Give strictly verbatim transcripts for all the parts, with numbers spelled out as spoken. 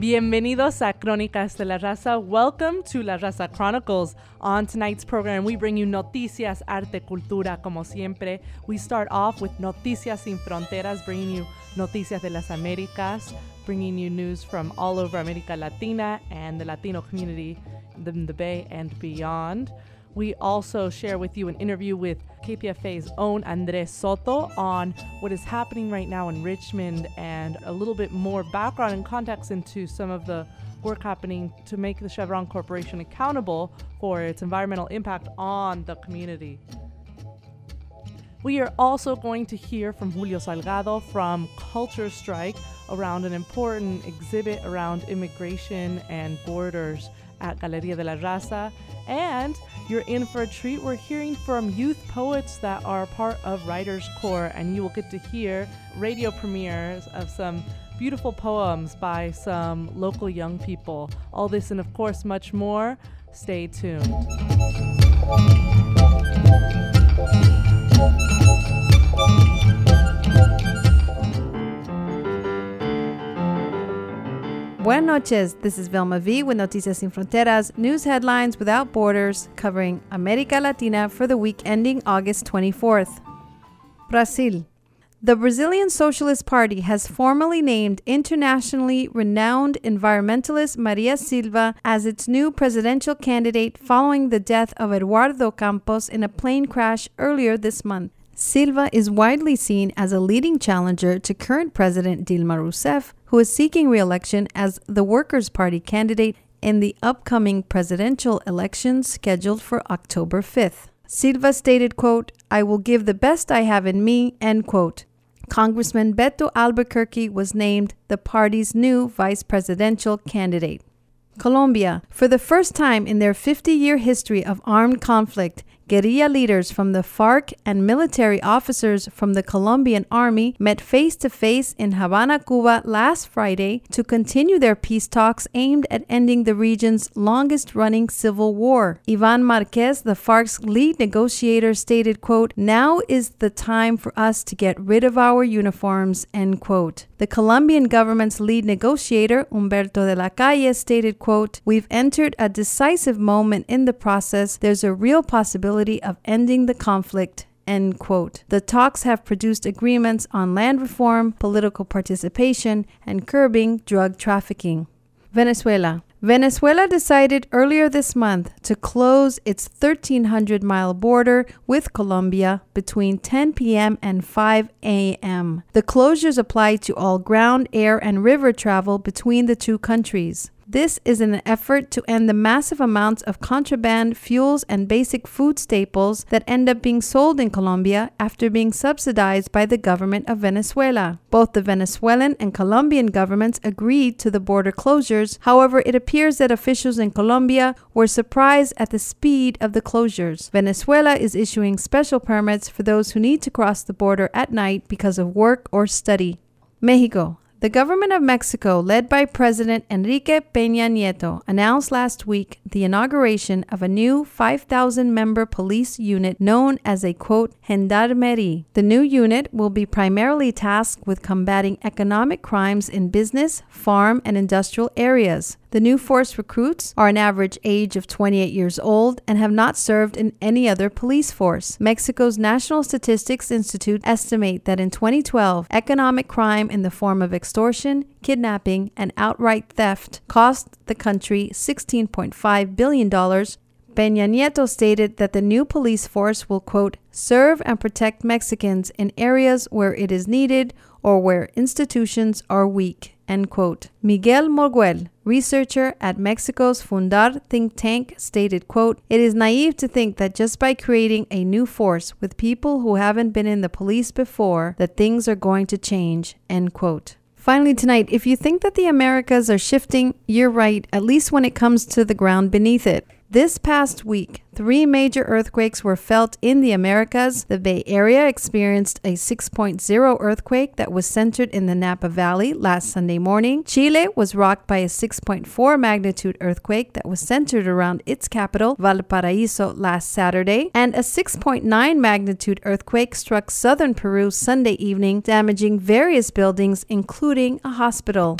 Bienvenidos a Crónicas de la Raza. Welcome to La Raza Chronicles. On tonight's program, we bring you noticias, arte, cultura, como siempre. We start off with Noticias Sin Fronteras, bringing you Noticias de las Américas, bringing you news from all over America Latina and the Latino community in the Bay and beyond. We also share with you an interview with K P F A's own Andres Soto on what is happening right now in Richmond and a little bit more background and context into some of the work happening to make the Chevron Corporation accountable for its environmental impact on the community. We are also going to hear from Julio Salgado from Culture Strike around an important exhibit around immigration and borders at Galeria de la Raza, and you're in for a treat. We're hearing from youth poets that are part of WritersCorps, and you will get to hear radio premieres of some beautiful poems by some local young people. All this and, of course, much more. Stay tuned. Buenas noches, this is Vilma V with Noticias Sin Fronteras, news headlines without borders, covering America Latina for the week ending August twenty-fourth. Brazil. The Brazilian Socialist Party has formally named internationally renowned environmentalist Maria Silva as its new presidential candidate following the death of Eduardo Campos in a plane crash earlier this month. Silva is widely seen as a leading challenger to current President Dilma Rousseff, who is seeking re-election as the Workers' Party candidate in the upcoming presidential election scheduled for October fifth. Silva stated, quote, "I will give the best I have in me," end quote. Congressman Beto Albuquerque was named the party's new vice presidential candidate. Colombia. For the first time in their fifty-year history of armed conflict, guerrilla leaders from the FARC and military officers from the Colombian Army met face-to-face in Havana, Cuba last Friday to continue their peace talks aimed at ending the region's longest-running civil war. Iván Márquez, the FARC's lead negotiator, stated, quote, "Now is the time for us to get rid of our uniforms," end quote. The Colombian government's lead negotiator, Humberto de la Calle, stated, quote, "We've entered a decisive moment in the process. There's a real possibility of ending the conflict," end quote. The talks have produced agreements on land reform, political participation, and curbing drug trafficking. Venezuela. Venezuela decided earlier this month to close its thirteen hundred mile border with Colombia between ten p.m. and five a.m. The closures apply to all ground, air, and river travel between the two countries. This is an effort to end the massive amounts of contraband, fuels, and basic food staples that end up being sold in Colombia after being subsidized by the government of Venezuela. Both the Venezuelan and Colombian governments agreed to the border closures. However, it appears that officials in Colombia were surprised at the speed of the closures. Venezuela is issuing special permits for those who need to cross the border at night because of work or study. Mexico. The government of Mexico, led by President Enrique Peña Nieto, announced last week the inauguration of a new five thousand member police unit known as a, quote, "gendarmerie." The new unit will be primarily tasked with combating economic crimes in business, farm, and industrial areas. The new force recruits are an average age of twenty-eight years old and have not served in any other police force. Mexico's National Statistics Institute estimate that in twenty twelve, economic crime in the form of extortion, kidnapping, and outright theft cost the country sixteen point five billion dollars. Peña Nieto stated that the new police force will, quote, "serve and protect Mexicans in areas where it is needed or where institutions are weak," end quote. Miguel Morguel, researcher at Mexico's Fundar think tank, stated, quote, "It is naive to think that just by creating a new force with people who haven't been in the police before, that things are going to change," end quote. Finally tonight, if you think that the Americas are shifting, you're right, at least when it comes to the ground beneath it. This past week, three major earthquakes were felt in the Americas. The Bay Area experienced a six point oh earthquake that was centered in the Napa Valley last Sunday morning. Chile was rocked by a six point four magnitude earthquake that was centered around its capital, Valparaiso, last Saturday. And a six point nine magnitude earthquake struck southern Peru Sunday evening, damaging various buildings, including a hospital.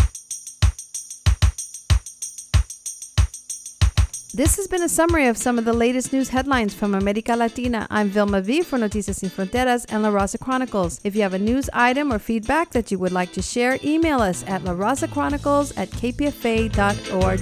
This has been a summary of some of the latest news headlines from America Latina. I'm Vilma V for Noticias Sin Fronteras and La Raza Chronicles. If you have a news item or feedback that you would like to share, email us at larazacronicles at k p f a dot org.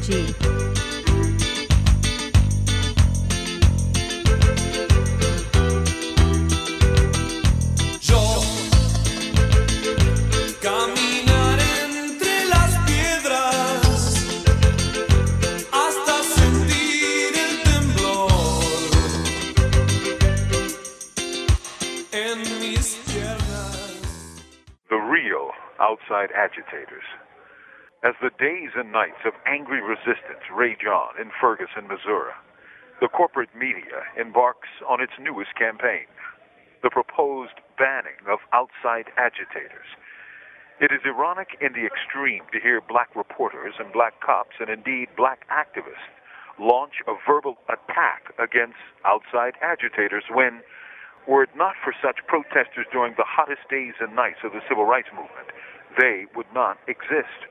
Outside agitators. As the days and nights of angry resistance rage on in Ferguson, Missouri, the corporate media embarks on its newest campaign, the proposed banning of outside agitators. It is ironic in the extreme to hear black reporters and black cops and indeed black activists launch a verbal attack against outside agitators when, were it not for such protesters during the hottest days and nights of the civil rights movement, they would not exist.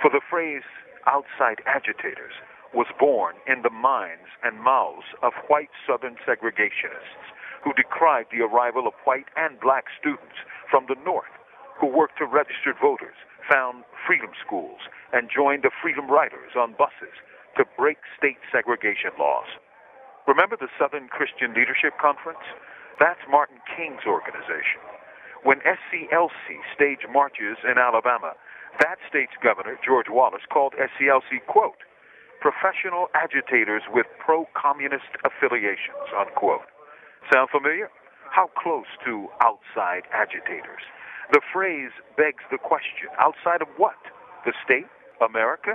For the phrase outside agitators was born in the minds and mouths of white Southern segregationists who decried the arrival of white and black students from the North who worked to registered voters, found freedom schools, and joined the freedom riders on buses to break state segregation laws. Remember the Southern Christian Leadership Conference? That's Martin King's organization. When S C L C staged marches in Alabama, that state's governor, George Wallace, called S C L C, quote, professional agitators with pro-communist affiliations, unquote. Sound familiar? How close to outside agitators? The phrase begs the question, outside of what? The state? America?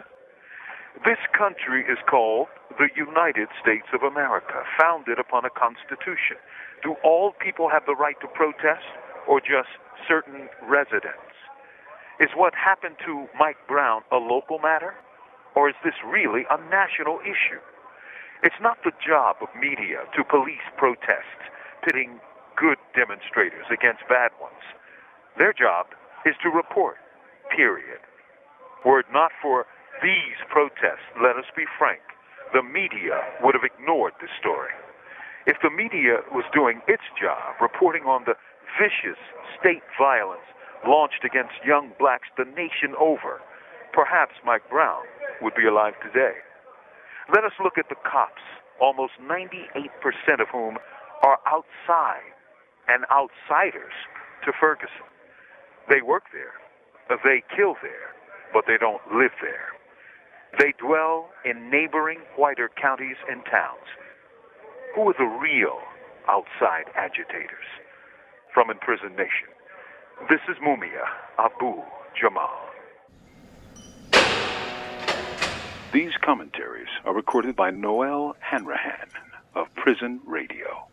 This country is called the United States of America, founded upon a constitution. Do all people have the right to protest? Or just certain residents? Is what happened to Mike Brown a local matter? Or is this really a national issue? It's not the job of media to police protests, pitting good demonstrators against bad ones. Their job is to report, period. Were it not for these protests, let us be frank, the media would have ignored this story. If the media was doing its job, reporting on the vicious state violence launched against young blacks the nation over, perhaps Mike Brown would be alive today. Let us look at the cops, almost ninety-eight percent of whom are outside and outsiders to Ferguson. They work there, they kill there, but they don't live there. They dwell in neighboring whiter counties and towns. Who are the real outside agitators? From Imprisoned Nation, this is Mumia Abu Jamal. These commentaries are recorded by Noel Hanrahan of Prison Radio.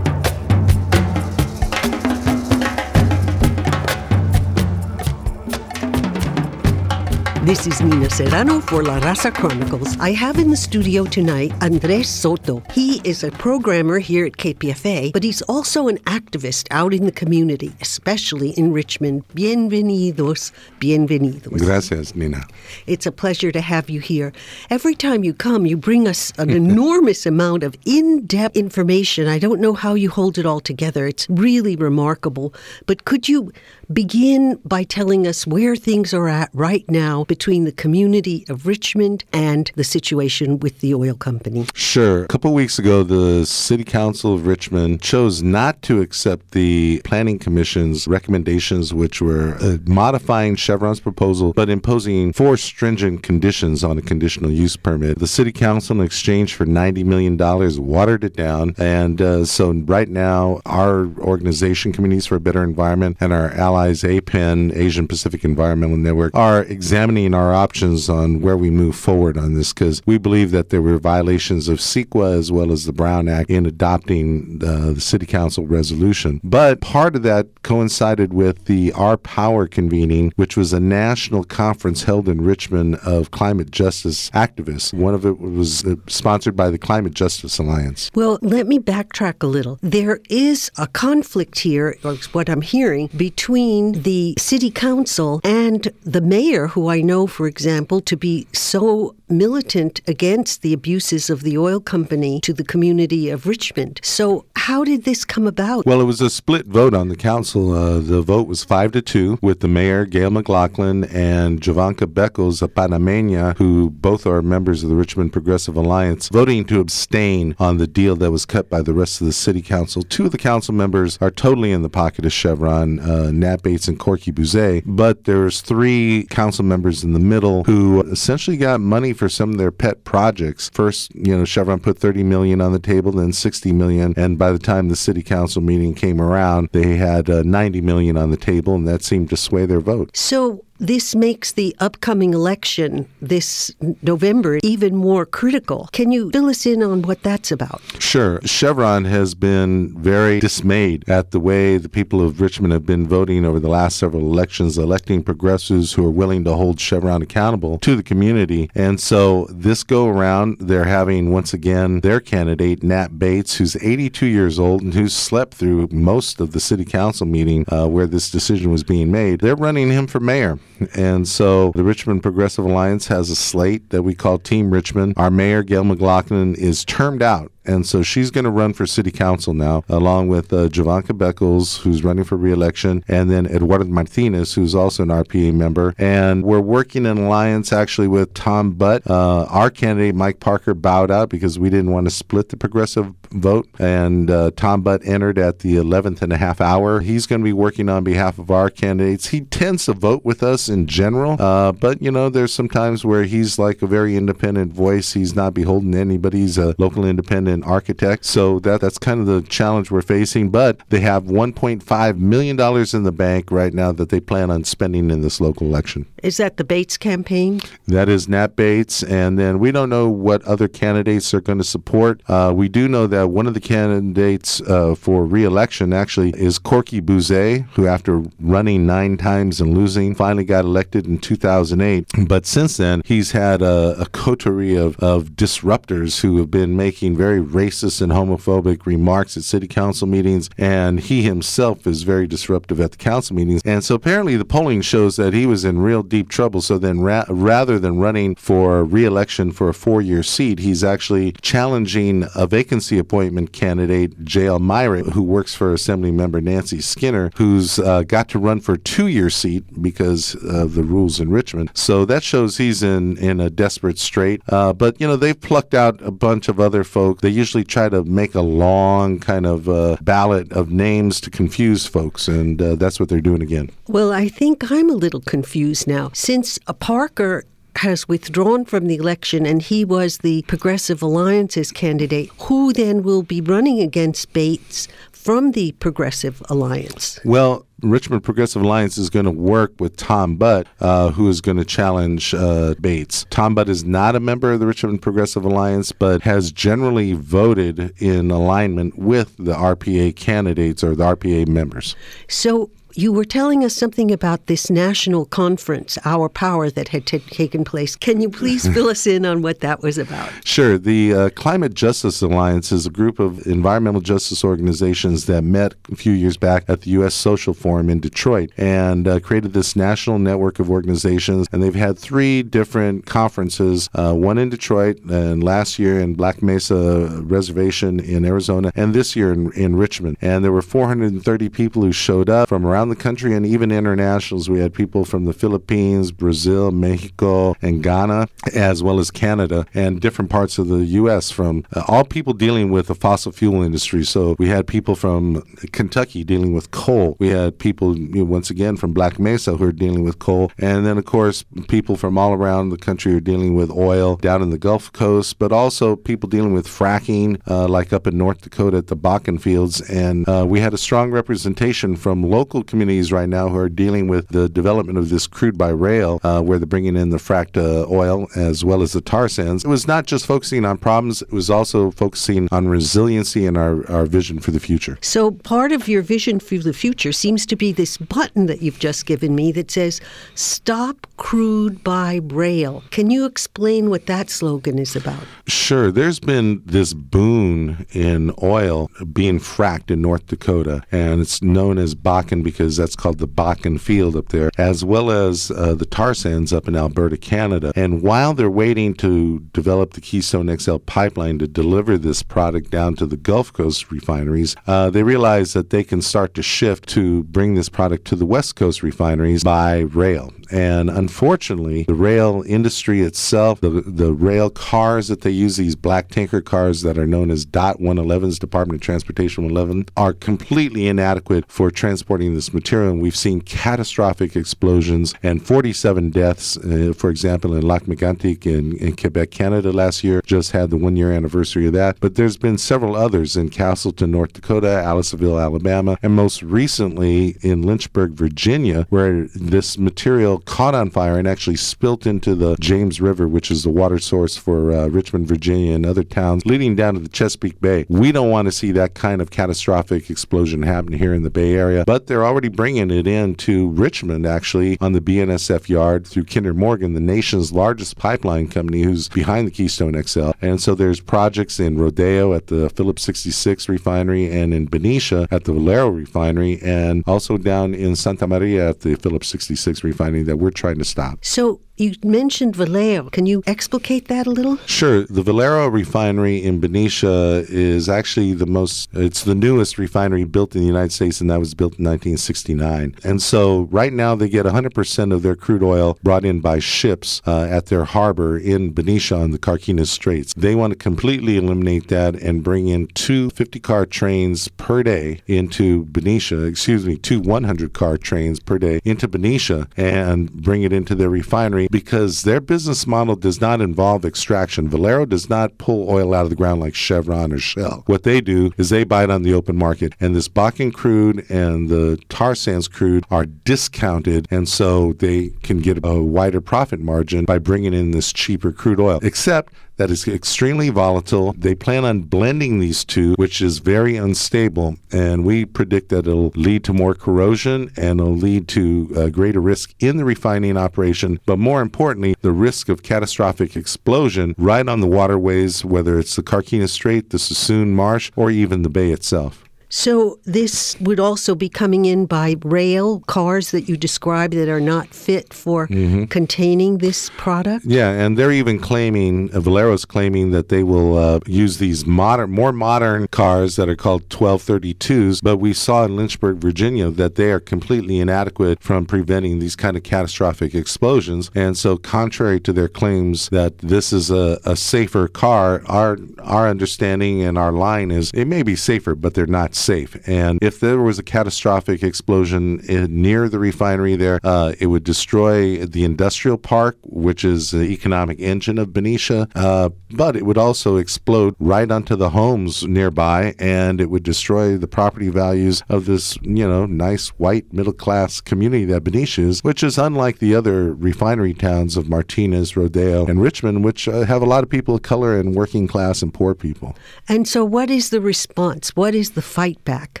This is Nina Serrano for La Raza Chronicles. I have in the studio tonight Andres Soto. He is a programmer here at K P F A, but he's also an activist out in the community, especially in Richmond. Bienvenidos, bienvenidos. Gracias, Nina. It's a pleasure to have you here. Every time you come, you bring us an enormous amount of in-depth information. I don't know how you hold it all together. It's really remarkable. But could you begin by telling us where things are at right now between the community of Richmond and the situation with the oil company? Sure. A couple weeks ago, the City Council of Richmond chose not to accept the Planning Commission's recommendations, which were uh, modifying Chevron's proposal, but imposing four stringent conditions on a conditional use permit. The City Council, in exchange for ninety million dollars, watered it down. And uh, so right now, our organization, Communities for a Better Environment, and our allies, A P E N, Asian Pacific Environmental Network, are examining exploring our options on where we move forward on this, because we believe that there were violations of CEQA as well as the Brown Act in adopting the, the City Council resolution. But part of that coincided with the Our Power convening, which was a national conference held in Richmond of climate justice activists. One of it was sponsored by the Climate Justice Alliance. Well, let me backtrack a little. There is a conflict here, or what I'm hearing, between the City Council and the mayor, who I know, for example, to be so militant against the abuses of the oil company to the community of Richmond. So how did this come about? Well, it was a split vote on the council. Uh, the vote was five to two with the mayor, Gail McLaughlin, and Jovanka Beckles, a Panameña, who both are members of the Richmond Progressive Alliance, voting to abstain on the deal that was cut by the rest of the city council. Two of the council members are totally in the pocket of Chevron, uh, Nat Bates and Corky Bouzet, but there's three council members in the middle who essentially got money for some of their pet projects. First, you know, Chevron put thirty million dollars on the table, then sixty million dollars, and by the time the city council meeting came around, they had uh, ninety million dollars on the table, and that seemed to sway their vote. So this makes the upcoming election this November even more critical. Can you fill us in on what that's about? Sure. Chevron has been very dismayed at the way the people of Richmond have been voting over the last several elections, electing progressives who are willing to hold Chevron accountable to the community. And so this go around, they're having once again their candidate, Nat Bates, who's eighty-two years old and who's slept through most of the city council meeting uh, where this decision was being made. They're running him for mayor. And so the Richmond Progressive Alliance has a slate that we call Team Richmond. Our mayor, Gail McLaughlin, is termed out. And so she's going to run for city council now, along with uh, Jovanka Beckles, who's running for re-election, and then Eduardo Martinez, who's also an R P A member. And we're working in alliance, actually, with Tom Butt. Uh, our candidate, Mike Parker, bowed out because we didn't want to split the progressive vote. And uh, Tom Butt entered at the eleventh and a half hour. He's going to be working on behalf of our candidates. He tends to vote with us in general. Uh, but, you know, there's some times where he's like a very independent voice. He's not beholden to anybody. He's a local independent and architect. So that that's kind of the challenge we're facing. But they have one point five million dollars in the bank right now that they plan on spending in this local election. Is that the Bates campaign? That is Nat Bates. And then we don't know what other candidates are going to support. Uh, we do know that one of the candidates uh, for re-election actually is Corky Bouzet, who after running nine times and losing, finally got elected in two thousand eight. But since then, he's had a, a coterie of, of disruptors who have been making very racist and homophobic remarks at city council meetings, and he himself is very disruptive at the council meetings. And so apparently the polling shows that he was in real deep trouble. So then ra- rather than running for re-election for a four-year seat, he's actually challenging a vacancy appointment candidate, Jay Elmira, who works for Assembly Member Nancy Skinner, who's uh, got to run for a two-year seat because of the rules in Richmond. So that shows he's in, in a desperate strait. Uh, but, you know, they've plucked out a bunch of other folks. They usually try to make a long kind of uh, ballot of names to confuse folks, and uh, that's what they're doing again. Well, I think I'm a little confused now. Since a Parker has withdrawn from the election and he was the Progressive Alliance's candidate, who then will be running against Bates from the Progressive Alliance? Well, Richmond Progressive Alliance is going to work with Tom Butt, uh, who is going to challenge uh, Bates. Tom Butt is not a member of the Richmond Progressive Alliance, but has generally voted in alignment with the R P A candidates or the R P A members. So you were telling us something about this national conference, Our Power, that had t- taken place. Can you please fill us in on what that was about? Sure. The uh, Climate Justice Alliance is a group of environmental justice organizations that met a few years back at the U S Social Forum in Detroit and uh, created this national network of organizations. And they've had three different conferences, uh, one in Detroit and last year in Black Mesa Reservation in Arizona, and this year in, in Richmond. And there were four hundred thirty people who showed up from around the country and even internationals. We had people from the Philippines, Brazil, Mexico, and Ghana, as well as Canada and different parts of the U S from uh, all people dealing with the fossil fuel industry. So we had people from Kentucky dealing with coal. We had people, you know, once again, from Black Mesa who are dealing with coal. And then, of course, people from all around the country are dealing with oil down in the Gulf Coast, but also people dealing with fracking, uh, like up in North Dakota at the Bakken fields. And uh, we had a strong representation from local communities right now who are dealing with the development of this crude by rail, uh, where they're bringing in the fracked uh, oil as well as the tar sands. It was not just focusing on problems, it was also focusing on resiliency and our, our vision for the future. So part of your vision for the future seems to be this button that you've just given me that says, stop crude by rail. Can you explain what that slogan is about? Sure. There's been this boon in oil being fracked in North Dakota, and it's known as Bakken because that's called the Bakken field up there, as well as uh, the tar sands up in Alberta, Canada. And while they're waiting to develop the Keystone X L pipeline to deliver this product down to the Gulf Coast refineries, uh, they realize that they can start to shift to bring this product to the West Coast refineries by rail. And unfortunately, the rail industry itself, the, the rail cars that they use, these black tanker cars that are known as D O T one eleven's, Department of Transportation one eleven, are completely inadequate for transporting this material. And we've seen catastrophic explosions and forty-seven deaths, uh, for example, in Lac Mégantic in, in Quebec, Canada last year. Just had the one-year anniversary of that. But there's been several others in Castleton, North Dakota, Aliceville, Alabama, and most recently in Lynchburg, Virginia, where this material caught on fire and actually spilt into the James River, which is the water source for uh, Richmond, Virginia, and other towns, leading down to the Chesapeake Bay. We don't want to see that kind of catastrophic explosion happen here in the Bay Area, but they're already bringing it in to Richmond, actually, on the B N S F yard through Kinder Morgan, the nation's largest pipeline company who's behind the Keystone X L. And so there's projects in Rodeo at the Phillips sixty-six refinery and in Benicia at the Valero refinery and also down in Santa Maria at the Phillips sixty-six refinery that we're trying to stop. So you mentioned Valero. Can you explicate that a little? Sure. The Valero refinery in Benicia is actually the most, it's the newest refinery built in the United States, and that was built in nineteen sixty-nine. And so right now they get one hundred percent of their crude oil brought in by ships uh, at their harbor in Benicia on the Carquinez Straits. They want to completely eliminate that and bring in two fifty-car trains per day into Benicia, excuse me, two one hundred-car trains per day into Benicia and bring it into their refinery, because their business model does not involve extraction. Valero does not pull oil out of the ground like Chevron or Shell. What they do is they buy it on the open market. And this Bakken crude and the tar sands crude are discounted, and so they can get a wider profit margin by bringing in this cheaper crude oil. Except that is extremely volatile. They plan on blending these two, which is very unstable, and we predict that it'll lead to more corrosion and it'll lead to a greater risk in the refining operation, but more importantly, the risk of catastrophic explosion right on the waterways, whether it's the Carquinez Strait, the Sassoon Marsh, or even the bay itself. So this would also be coming in by rail, cars that you describe that are not fit for mm-hmm. containing this product? Yeah, and they're even claiming, uh, Valero's claiming that they will uh, use these modern, more modern cars that are called twelve thirty-twos, but we saw in Lynchburg, Virginia, that they are completely inadequate from preventing these kind of catastrophic explosions. And so contrary to their claims that this is a, a safer car, our, our understanding and our line is it may be safer, but they're not safe. And if there was a catastrophic explosion in, near the refinery there, uh, it would destroy the industrial park, which is the economic engine of Benicia, uh, but it would also explode right onto the homes nearby, and it would destroy the property values of this, you know, nice white middle-class community that Benicia is, which is unlike the other refinery towns of Martinez, Rodeo, and Richmond, which uh, have a lot of people of color and working class and poor people. And so what is the response? What is the fight? Fight back?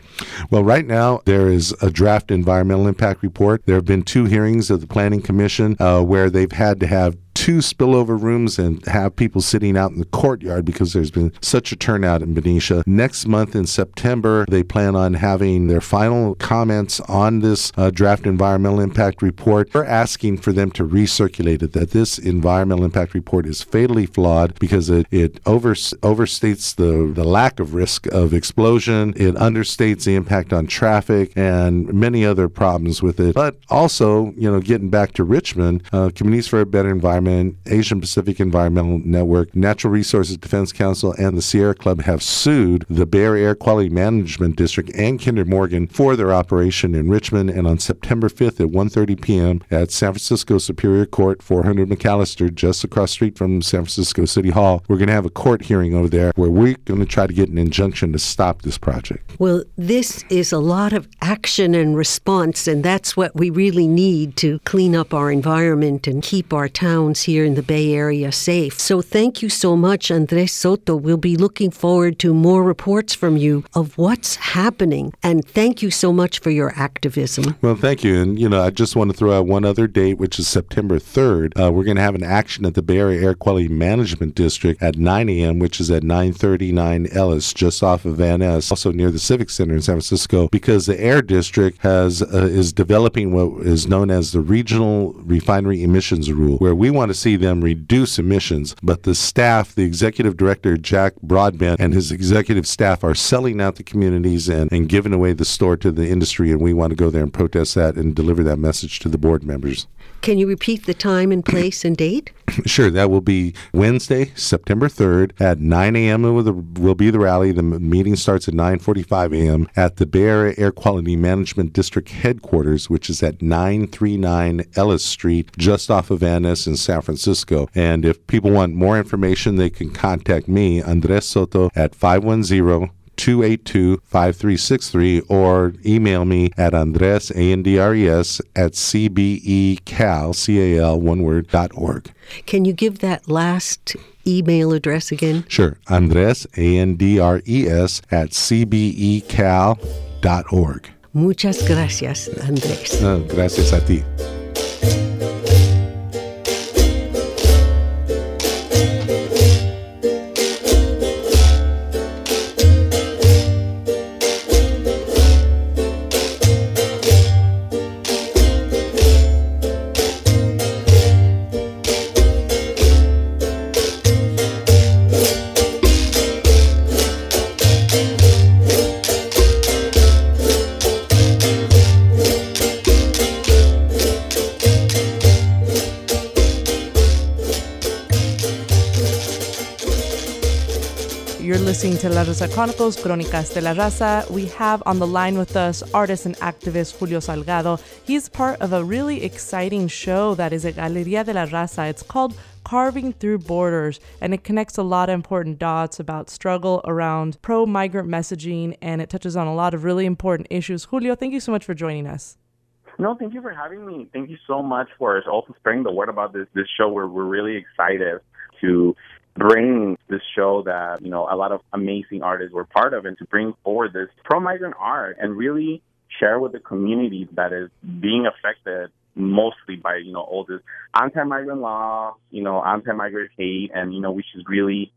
Well, right now there is a draft environmental impact report. There have been two hearings of the Planning Commission uh, where they've had to have two spillover rooms and have people sitting out in the courtyard because there's been such a turnout in Benicia. Next month in September, they plan on having their final comments on this uh, draft environmental impact report. We're asking for them to recirculate it, that this environmental impact report is fatally flawed because it, it over, overstates the, the lack of risk of explosion. It understates the impact on traffic and many other problems with it. But also, you know, getting back to Richmond, uh, Communities for a Better Environment Environment, Asian Pacific Environmental Network, Natural Resources Defense Council, and the Sierra Club have sued the Bay Area Air Quality Management District and Kinder Morgan for their operation in Richmond. And on September fifth at one thirty p.m. at San Francisco Superior Court, four hundred McAllister, just across the street from San Francisco City Hall, we're going to have a court hearing over there where we're going to try to get an injunction to stop this project. Well, this is a lot of action and response, and that's what we really need to clean up our environment and keep our towns here in the Bay Area safe. So thank you so much, Andres Soto. We'll be looking forward to more reports from you of what's happening. And thank you so much for your activism. Well, thank you. And, you know, I just want to throw out one other date, which is September third. Uh, we're going to have an action at the Bay Area Air Quality Management District at nine a.m., which is at nine thirty-nine Ellis, just off of Van Ness, also near the Civic Center in San Francisco, because the Air District has uh, is developing what is known as the Regional Refinery Emissions Rule, where we want to see them reduce emissions, but the staff, the executive director, Jack Broadbent, and his executive staff are selling out the communities and, and giving away the store to the industry, and we want to go there and protest that and deliver that message to the board members. Can you repeat the time and place and date? Sure. That will be Wednesday, September third at nine a.m. will be the rally. The meeting starts at nine forty-five a.m. at the Bay Area Air Quality Management District headquarters, which is at nine thirty-nine Ellis Street, just off of Van Ness in San Francisco. And if people want more information, they can contact me, Andres Soto, at five one zero, two eight two, five three six three, or email me at Andres, A N D R E S, at C B E Cal, C A L, one word, dot org. Can you give that last email address again? Sure. Andres, A N D R E S, at C B E Cal, dot org. Muchas gracias, Andres. No, gracias a ti. To La Raza Chronicles, Crónicas de la Raza. We have on the line with us artist and activist Julio Salgado. He's part of a really exciting show that is at Galeria de la Raza. It's called Carving Through Borders, and it connects a lot of important dots about struggle around pro-migrant messaging, and it touches on a lot of really important issues. Julio, thank you so much for joining us. No, thank you for having me. Thank you so much for also spreading the word about this, this show. We're, we're really excited to bring this show that, you know, a lot of amazing artists were part of, and to bring forward this pro-migrant art and really share with the community that is being affected mostly by, you know, all this anti-migrant law, you know, anti-migrant hate. And, you know, we just really,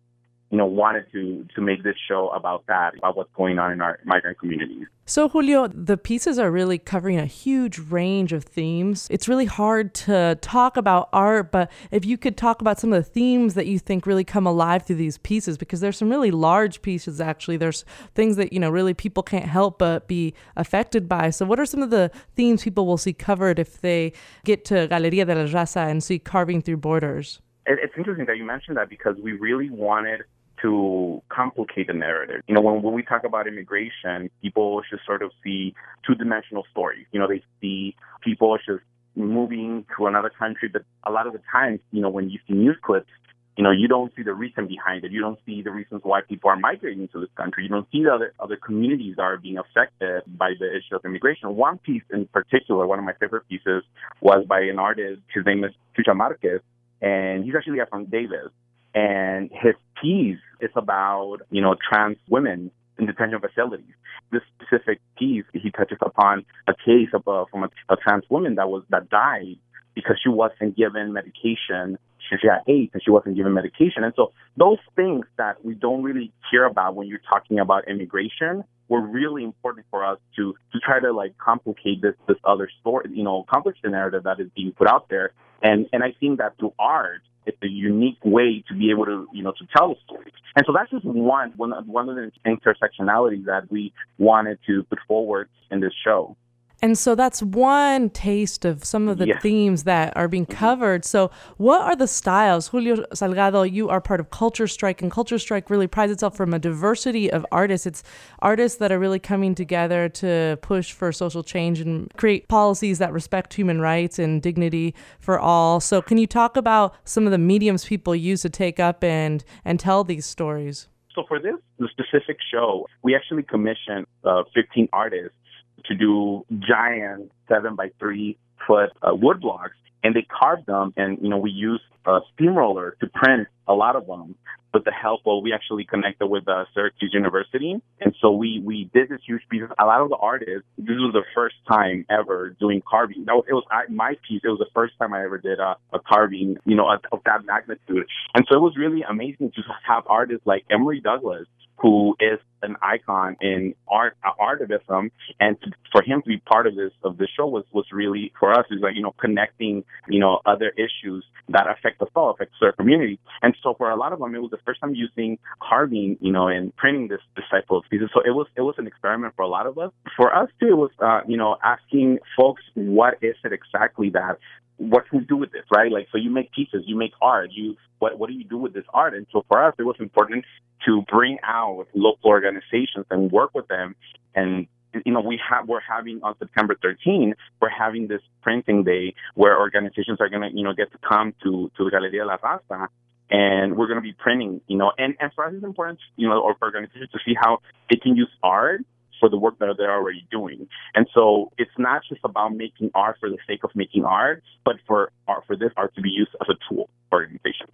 you know, wanted to, to make this show about that, about what's going on in our migrant communities. So, Julio, the pieces are really covering a huge range of themes. It's really hard to talk about art, but if you could talk about some of the themes that you think really come alive through these pieces, because there's some really large pieces, actually. There's things that, you know, really people can't help but be affected by. So what are some of the themes people will see covered if they get to Galeria de la Raza and see Carving Through Borders? It's interesting that you mentioned that, because we really wanted to complicate the narrative. You know, when, when we talk about immigration, people just sort of see two-dimensional stories. You know, they see people just moving to another country, but a lot of the times, you know, when you see news clips, you know, you don't see the reason behind it. You don't see the reasons why people are migrating to this country. You don't see the other, other communities that are being affected by the issue of immigration. One piece in particular, one of my favorite pieces, was by an artist. His name is Chucha Marquez, and he's actually from Davis. And his piece is about, you know, trans women in detention facilities. This specific piece, he touches upon a case of a, from a, a trans woman that was that died because she wasn't given medication. She, she had AIDS and she wasn't given medication. And so those things that we don't really hear about when you're talking about immigration were really important for us to to try to, like, complicate this this other story, you know, complicate the narrative that is being put out there. And and I think that through art, it's a unique way to be able to, you know, to tell the story. And so that's just one, one, one of the intersectionalities that we wanted to put forward in this show. And so that's one taste of some of the yeah. themes that are being covered. So what are the styles? Julio Salgado, you are part of Culture Strike, and Culture Strike really prides itself from a diversity of artists. It's artists that are really coming together to push for social change and create policies that respect human rights and dignity for all. So can you talk about some of the mediums people use to take up and, and tell these stories? So for this the specific show, we actually commissioned uh, fifteen artists to do giant seven by three foot uh, wood blocks, and they carved them. And, you know, we used a steamroller to print a lot of them with the help of, we actually connected with uh, Syracuse University. And so we, we did this huge piece. A lot of the artists, this was the first time ever doing carving. That was, it was I, my piece. It was the first time I ever did a, a carving, you know, of that magnitude. And so it was really amazing to have artists like Emory Douglas, who is an icon in art, uh, artivism, and to, for him to be part of this of the show was, was really, for us, is like, you know, connecting, you know, other issues that affect the fall, affect our community. And so for a lot of them, it was the first time using carving, you know, and printing this, this type of pieces. So it was it was an experiment for a lot of us. For us, too, it was, uh, you know, asking folks, what is it exactly that, what can we do with this, right? Like, so you make pieces, you make art, you what what do you do with this art? And so for us, it was important to bring out local organizations and work with them. And, you know, we have we're having on September thirteenth, we're having this printing day where organizations are gonna, you know, get to come to to the Galeria de la Raza, and we're gonna be printing, you know, and, and for us it's important, you know, for organizations to see how they can use art for the work that they're already doing. And so it's not just about making art for the sake of making art, but for art, for this art to be used as a tool for organization.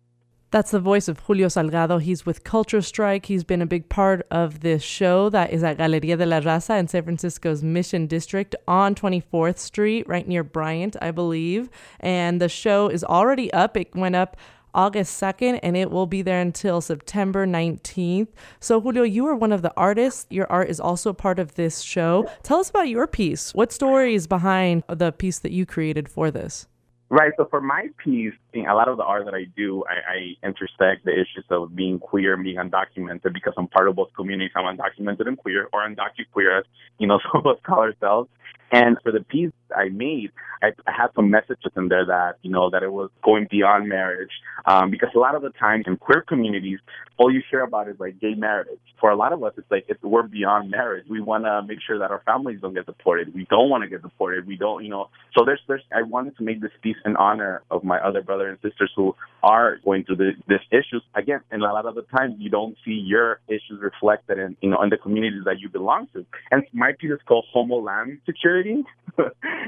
That's the voice of Julio Salgado. He's with Culture Strike. He's been a big part of this show that is at Galeria de la Raza in San Francisco's Mission District on twenty-fourth Street, right near Bryant, I believe. And the show is already up. It went up August second, and it will be there until September nineteenth. So, Julio, you are one of the artists. Your art is also part of this show. Tell us about your piece. What story is behind the piece that you created for this? Right. So for my piece, a lot of the art that I do, I, I intersect the issues of being queer and being undocumented, because I'm part of both communities. I'm undocumented and queer, or undocu-queer, as, you know, some of us call ourselves. And for the piece I made, I, I had some messages in there that, you know, that it was going beyond marriage. Um, because a lot of the times in queer communities, all you hear about is like gay marriage. For a lot of us, it's like, it's, we're beyond marriage. We want to make sure that our families don't get deported. We don't want to get deported. We don't, you know. So there's, there's, I wanted to make this piece in honor of my other brothers and sisters who are going through the, this issues. Again, and a lot of the times you don't see your issues reflected in, you know, in the communities that you belong to. And my piece is called Homeland Security.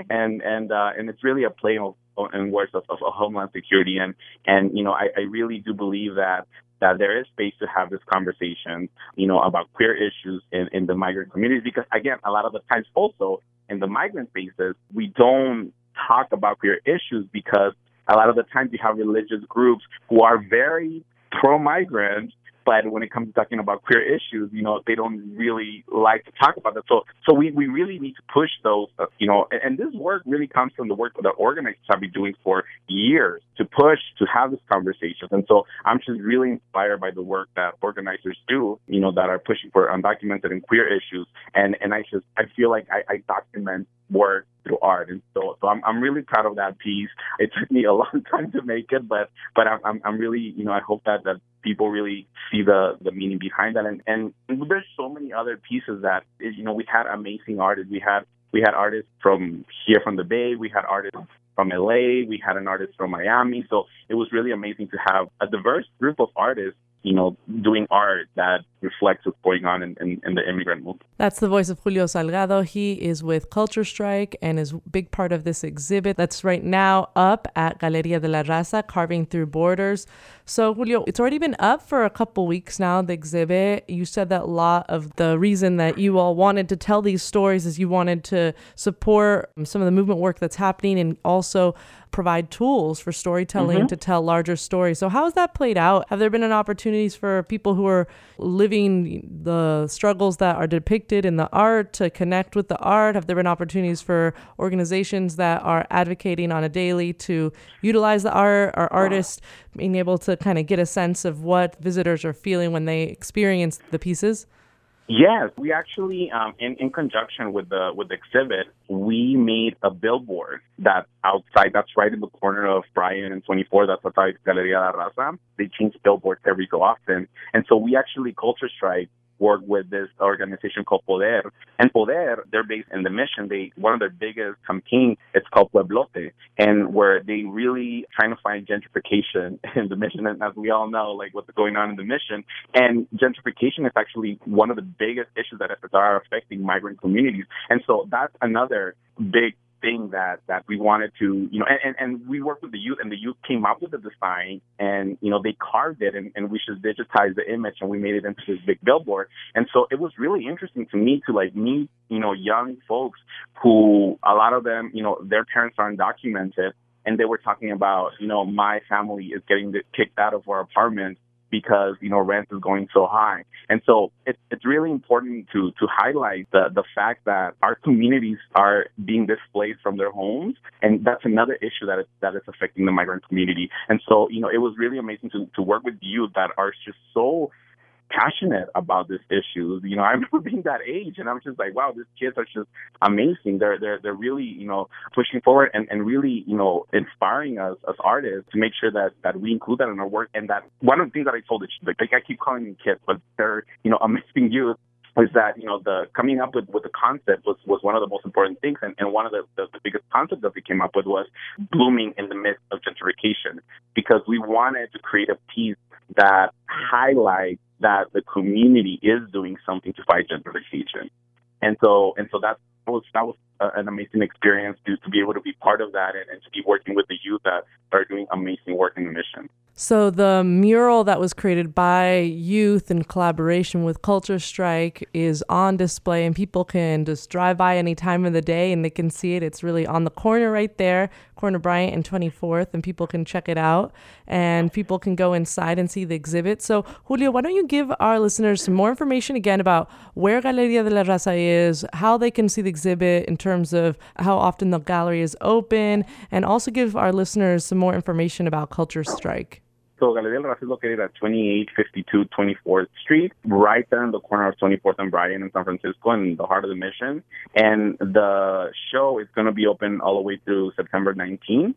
and and uh, and it's really a play on, on words of, of, of homeland security, and and you know I, I really do believe that that there is space to have this conversation, you know, about queer issues in, in the migrant communities, because again, a lot of the times also in the migrant spaces we don't talk about queer issues, because a lot of the times you have religious groups who are very pro-migrant. But when it comes to talking about queer issues, you know, they don't really like to talk about that. So so we, we really need to push those, uh, you know, and, and this work really comes from the work that organizers have been doing for years to push, to have these conversations. And so I'm just really inspired by the work that organizers do, you know, that are pushing for undocumented and queer issues. And, and I just, I feel like I, I document work through art, and so so I'm I'm really proud of that piece. It took me a long time to make it, but but I'm I'm really, you know, I hope that, that people really see the, the meaning behind that, and and there's so many other pieces that, you know, we had amazing artists. We had we had artists from here from the Bay. We had artists from L A. We had an artist from Miami. So it was really amazing to have a diverse group of artists, you know, doing art that reflects what's going on in, in, in the immigrant movement. That's the voice of Julio Salgado. He is with Culture Strike and is a big part of this exhibit that's right now up at Galeria de la Raza, Carving Through Borders. So, Julio, it's already been up for a couple weeks now, the exhibit. You said that a lot of the reason that you all wanted to tell these stories is you wanted to support some of the movement work that's happening and also provide tools for storytelling mm-hmm. to tell larger stories. So how has that played out? Have there been an opportunities for people who are living the struggles that are depicted in the art to connect with the art? Have there been opportunities for organizations that are advocating on a daily to utilize the art, or artists being able to kind of get a sense of what visitors are feeling when they experience the pieces? Yes, we actually, um, in, in conjunction with the with the exhibit, we made a billboard that's outside, that's right in the corner of Bryan and twenty-four, that's outside Galeria de la Raza. They change billboards every so often. And so we actually, Culture Strike, work with this organization called Poder. And Poder, they're based in the Mission. They one of their biggest campaigns, it's called Pueblote, and where they really trying to find gentrification in the Mission. And as we all know, like what's going on in the Mission. And gentrification is actually one of the biggest issues that are affecting migrant communities. And so that's another big thing that, that we wanted to, you know, and, and we worked with the youth, and the youth came up with the design, and, you know, they carved it, and, and we should digitize the image, and we made it into this big billboard. And so it was really interesting to me to, like, meet, you know, young folks who, a lot of them, you know, their parents are undocumented, and they were talking about, you know, my family is getting kicked out of our apartment because, you know, rent is going so high. And so it's it's really important to to highlight the, the fact that our communities are being displaced from their homes. And that's another issue that is, that is affecting the migrant community. And so, you know, it was really amazing to, to work with youth that are just so passionate about this issue. You know, I remember being that age, and I'm just like, wow, these kids are just amazing. They're they're they're really, you know, pushing forward and, and really, you know, inspiring us as artists to make sure that, that we include that in our work. And that one of the things that I told the kids, like, I keep calling them kids, but they're, you know, amazing youth, is that, you know, the coming up with, with the concept was, was one of the most important things. And, and one of the, the, the biggest concepts that we came up with was blooming in the midst of gentrification, because we wanted to create a piece that highlights that the community is doing something to fight gentrification. And so and so that was that was an amazing experience to, to be able to be part of that and, and to be working with the youth that are doing amazing work in the Mission. So the mural that was created by youth in collaboration with Culture Strike is on display, and people can just drive by any time of the day and they can see it. It's really on the corner right there, corner Bryant and twenty-fourth, and people can check it out, and people can go inside and see the exhibit. So Julio, why don't you give our listeners some more information again about where Galeria de la Raza is, how they can see the exhibit in terms In terms of how often the gallery is open, and also give our listeners some more information about Culture Strike. So Galeria de la Raza is located at twenty-eight fifty-two twenty-fourth Street, right there in the corner of twenty-fourth and Bryan in San Francisco, in the heart of the Mission. And the show is going to be open all the way through September nineteenth.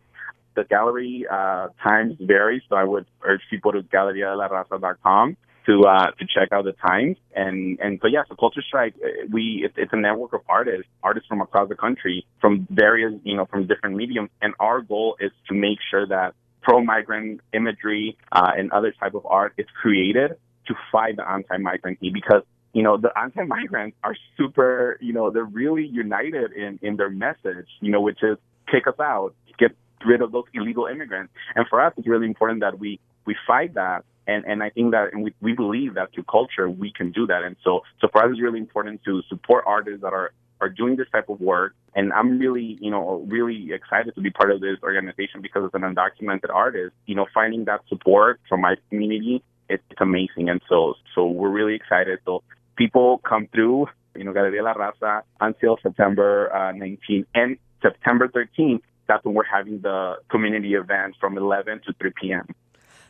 The gallery uh, times vary, so I would urge people to galeria de la raza dot com. to uh, to check out the times. And, and so, yeah, so Culture Strike, we it, it's a network of artists, artists from across the country, from various, you know, from different mediums. And our goal is to make sure that pro-migrant imagery uh, and other type of art is created to fight the anti-migrant need, because, you know, the anti-migrants are super, you know, they're really united in, in their message, you know, which is kick us out, get rid of those illegal immigrants. And for us, it's really important that we, we fight that. And and I think that and we, we believe that through culture, we can do that. And so, so for us, it's really important to support artists that are, are doing this type of work. And I'm really, you know, really excited to be part of this organization, because as an undocumented artist, you know, finding that support from my community, it's amazing. And so, so we're really excited. So people come through, you know, Galeria La Raza until September nineteenth. And September thirteenth, that's when we're having the community event from eleven to three p.m.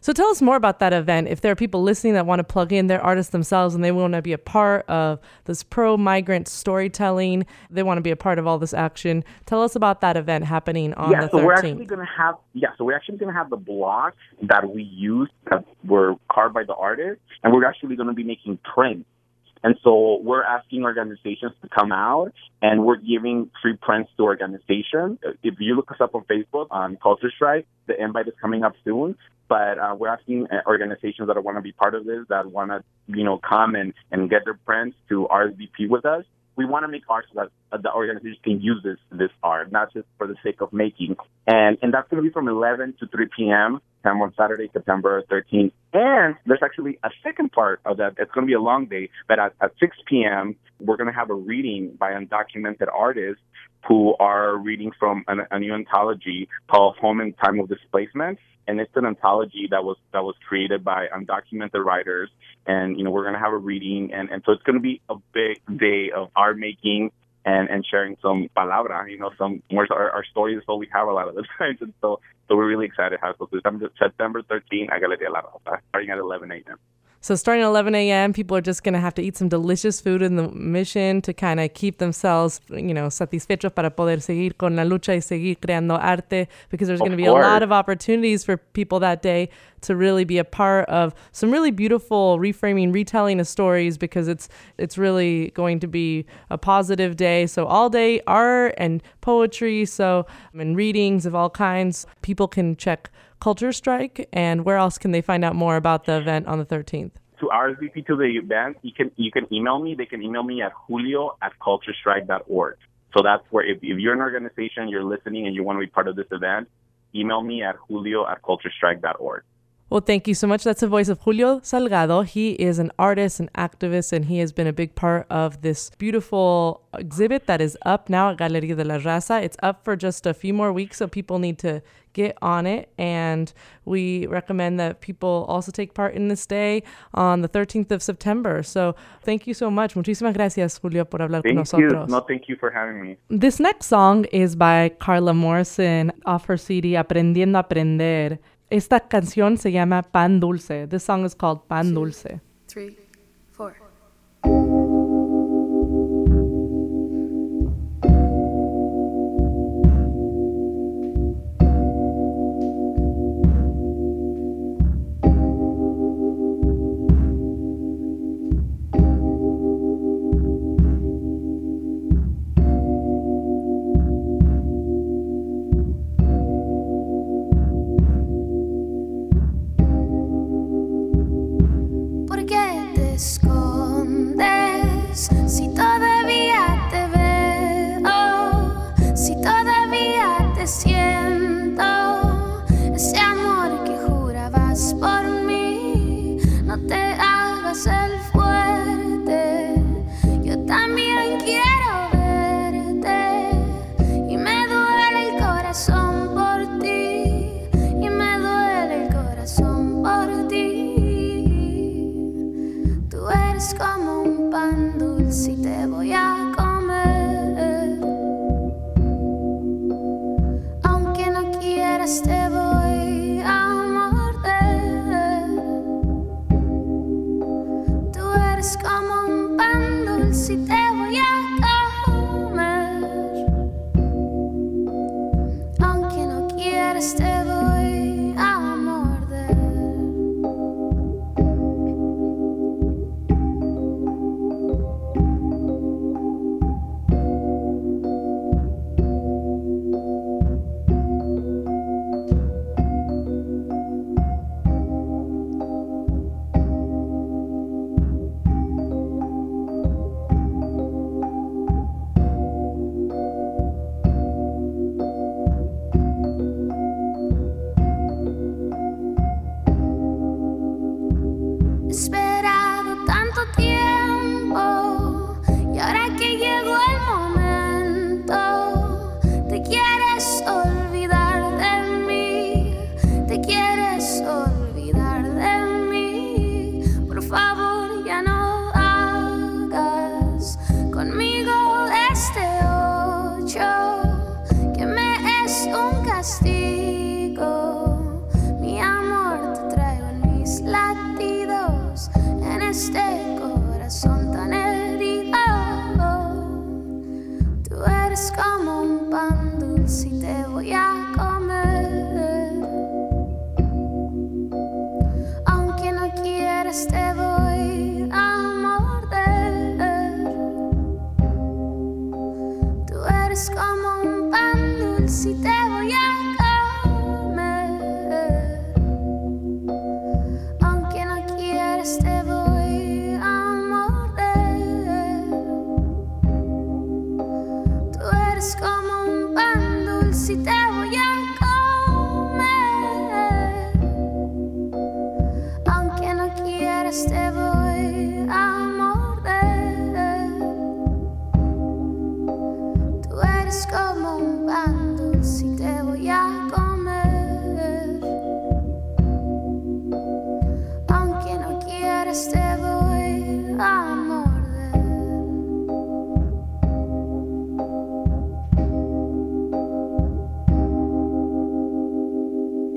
So tell us more about that event. If there are people listening that want to plug in, they're artists themselves and they want to be a part of this pro-migrant storytelling, they want to be a part of all this action. Tell us about that event happening on yeah, the so thirteenth. We're actually gonna have, yeah, so we're actually going to have the blocks that we used that were carved by the artists, and we're actually going to be making prints. And so we're asking organizations to come out, and we're giving free prints to organizations. If you look us up on Facebook, on Culture Strike, the invite is coming up soon. But uh, we're asking organizations that want to be part of this, that want to, you know, come and, and get their prints to R S V P with us. We want to make art so that the organizations can use this this art, not just for the sake of making. And and that's going to be from eleven to three p.m. on Saturday, September thirteenth. And there's actually a second part of that. It's going to be a long day, but at, at six p.m., we're going to have a reading by undocumented artists who are reading from an, a new anthology called Home in Time of Displacement. And it's an anthology that was that was created by undocumented writers. And, you know, we're going to have a reading. And, and so it's going to be a big day of art making and, and sharing some palabra, you know, some more our, our stories that we have a lot of the times. And so, so we're really excited how to do this. September thirteenth, I got to be a lot of that, starting at eleven a.m. So starting at eleven a.m., people are just going to have to eat some delicious food in the mission to kind of keep themselves, you know, satisfechos para poder seguir con la lucha y seguir creando arte, because there's going to be course. a lot of opportunities for people that day to really be a part of some really beautiful reframing, retelling of stories, because it's it's really going to be a positive day. So all day art and poetry, so and readings of all kinds. People can check Culture Strike, and where else can they find out more about the event on the thirteenth? To R S V P to the event, you can you can email me. They can email me at julio at culturestrike.org. So that's where, if, if you're an organization, you're listening, and you want to be part of this event, email me at julio at culturestrike.org. Well, thank you so much. That's the voice of Julio Salgado. He is an artist and activist, and he has been a big part of this beautiful exhibit that is up now at Galeria de la Raza. It's up for just a few more weeks, so people need to get on it. And we recommend that people also take part in this day on the thirteenth of September. So thank you so much. Muchísimas gracias, Julio, por hablar thank con nosotros. You. No, thank you for having me. This next song is by Carla Morrison off her C D, Aprendiendo a Aprender. Esta canción se llama Pan Dulce. This song is called Pan Dulce. Three, four.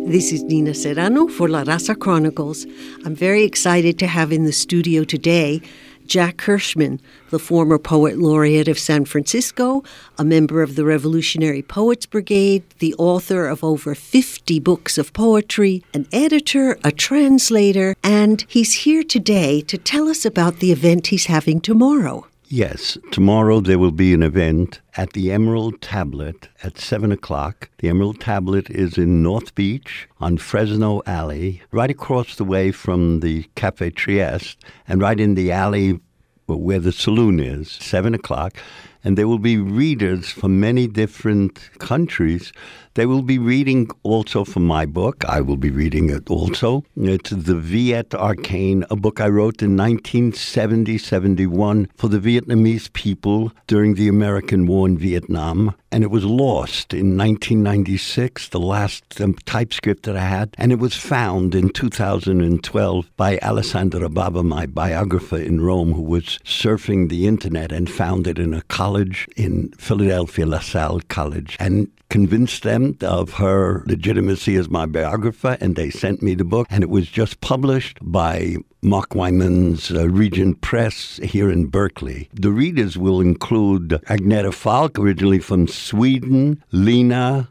This is Nina Serrano for La Raza Chronicles. I'm very excited to have in the studio today Jack Hirschman, the former Poet Laureate of San Francisco, a member of the Revolutionary Poets Brigade, the author of over fifty books of poetry, an editor, a translator, and he's here today to tell us about the event he's having tomorrow. Yes, tomorrow there will be an event at the Emerald Tablet at seven o'clock. The Emerald Tablet is in North Beach on Fresno Alley, right across the way from the Cafe Trieste, and right in the alley where the saloon is, seven o'clock. And there will be readers from many different countries. They will be reading also from my book. I will be reading it also. It's The Viet Arcane, a book I wrote in nineteen seventy to seventy-one for the Vietnamese people during the American War in Vietnam. And it was lost in nineteen ninety-six, the last um, typescript that I had. And it was found in two thousand twelve by Alessandra Baba, my biographer in Rome, who was surfing the internet and found it in a college in Philadelphia, La Salle College, and convinced them of her legitimacy as my biographer, and they sent me the book, and it was just published by Mark Wyman's uh, Regent Press here in Berkeley. The readers will include Agneta Falk, originally from Sweden, Lina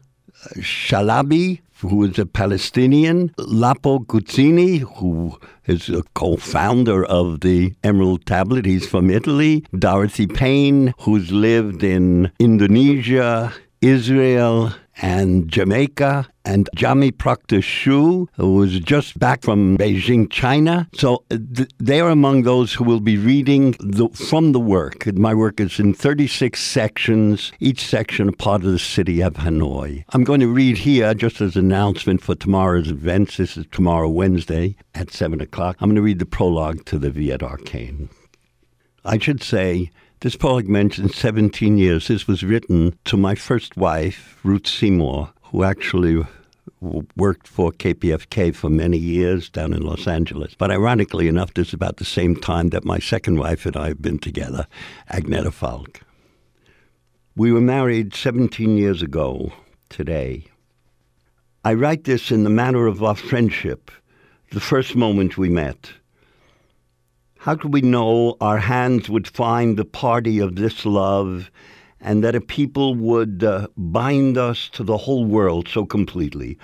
Shalabi, who is a Palestinian, Lapo Guzzini, who is a co-founder of the Emerald Tablet. He's from Italy. Dorothy Payne, who's lived in Indonesia, Israel, and Jamaica, and Jami Proctor Shu, who was just back from Beijing, China. So th- they are among those who will be reading the, from the work. My work is in thirty-six sections, each section a part of the city of Hanoi. I'm going to read here, just as an announcement for tomorrow's events. This is tomorrow, Wednesday, at seven o'clock. I'm going to read the prologue to the Viet Arcane. I should say, this prologue mentions seventeen years. This was written to my first wife, Ruth Seymour, who actually worked for K P F K for many years down in Los Angeles. But ironically enough, this is about the same time that my second wife and I have been together, Agneta Falk. We were married seventeen years ago today. I write this in the manner of our friendship, the first moment we met. How could we know our hands would find the party of this love and that a people would uh, bind us to the whole world so completely?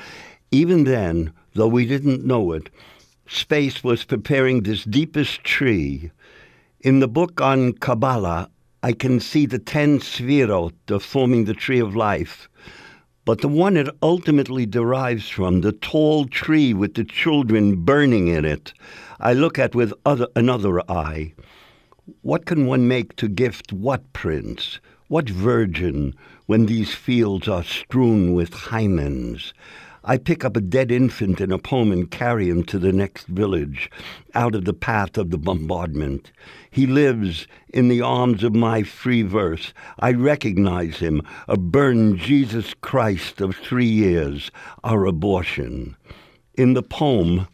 Even then, though we didn't know it, space was preparing this deepest tree. In the book on Kabbalah, I can see the ten sefirot forming the tree of life, but the one it ultimately derives from, the tall tree with the children burning in it, I look at with other, another eye. What can one make to gift what prince, what virgin, when these fields are strewn with hymens? I pick up a dead infant in a poem and carry him to the next village, out of the path of the bombardment. He lives in the arms of my free verse. I recognize him, a burned Jesus Christ of three years, our abortion. In the poem,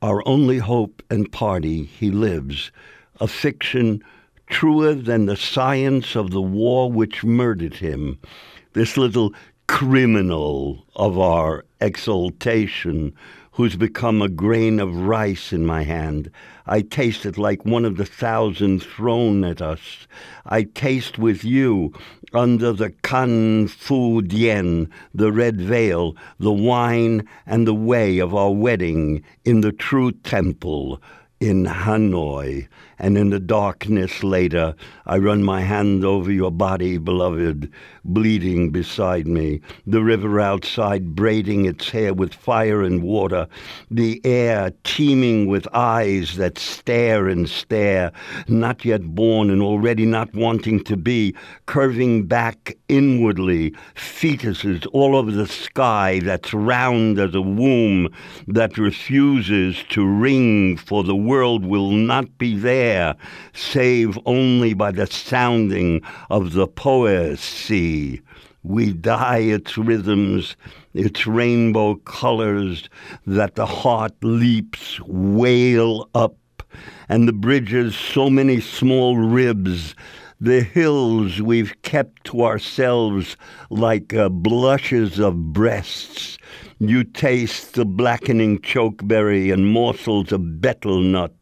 our only hope and party, he lives, a fiction truer than the science of the war which murdered him. This little criminal of our exaltation, who's become a grain of rice in my hand. I taste it like one of the thousand thrown at us. I taste with you, under the Kan Fu Dien, the red veil, the wine and the way of our wedding in the true temple in Hanoi. And in the darkness later, I run my hand over your body, beloved, bleeding beside me, the river outside braiding its hair with fire and water, the air teeming with eyes that stare and stare, not yet born and already not wanting to be, curving back inwardly, fetuses all over the sky that's round as a womb, that refuses to ring, for the world will not be there, save only by the sounding of the poesy. We dye its rhythms, its rainbow colors, that the heart leaps, wail up, and the bridges so many small ribs The hills we've kept to ourselves like uh, blushes of breasts. You taste the blackening chokeberry and morsels of betel nut,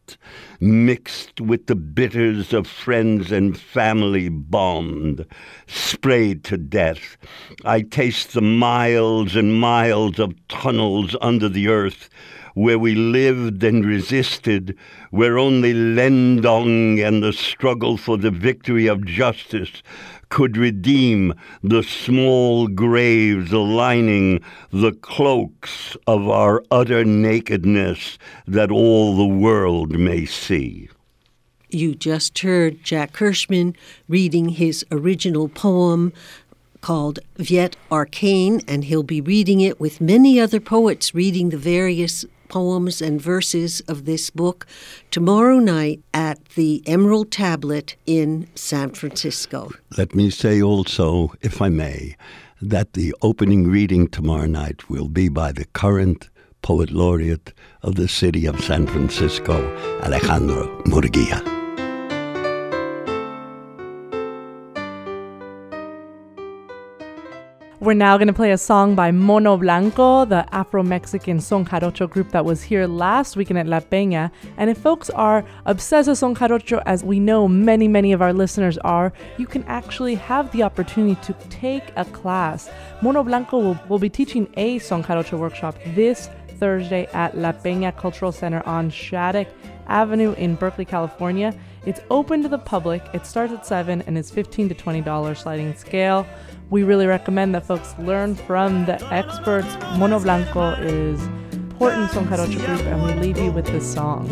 mixed with the bitters of friends and family bombed, sprayed to death. I taste the miles and miles of tunnels under the earth, where we lived and resisted, where only Lendong and the struggle for the victory of justice could redeem the small graves aligning the cloaks of our utter nakedness that all the world may see. You just heard Jack Kirschman reading his original poem called Viet Arcane, and he'll be reading it with many other poets reading the various poems and verses of this book tomorrow night at the Emerald Tablet in San Francisco. Let me say also, if I may, that the opening reading tomorrow night will be by the current Poet Laureate of the city of San Francisco, Alejandro Murguía. We're now going to play a song by Mono Blanco, the Afro-Mexican Son Jarocho group that was here last weekend at La Peña. And if folks are obsessed with Son Jarocho, as we know many, many of our listeners are, you can actually have the opportunity to take a class. Mono Blanco will, will be teaching a Son Jarocho workshop this Thursday at La Peña Cultural Center on Shattuck Avenue in Berkeley, California. It's open to the public. It starts at seven and is fifteen to twenty dollars sliding scale. We really recommend that folks learn from the experts. Mono Blanco is important Son Jarocho group, and we leave you with this song.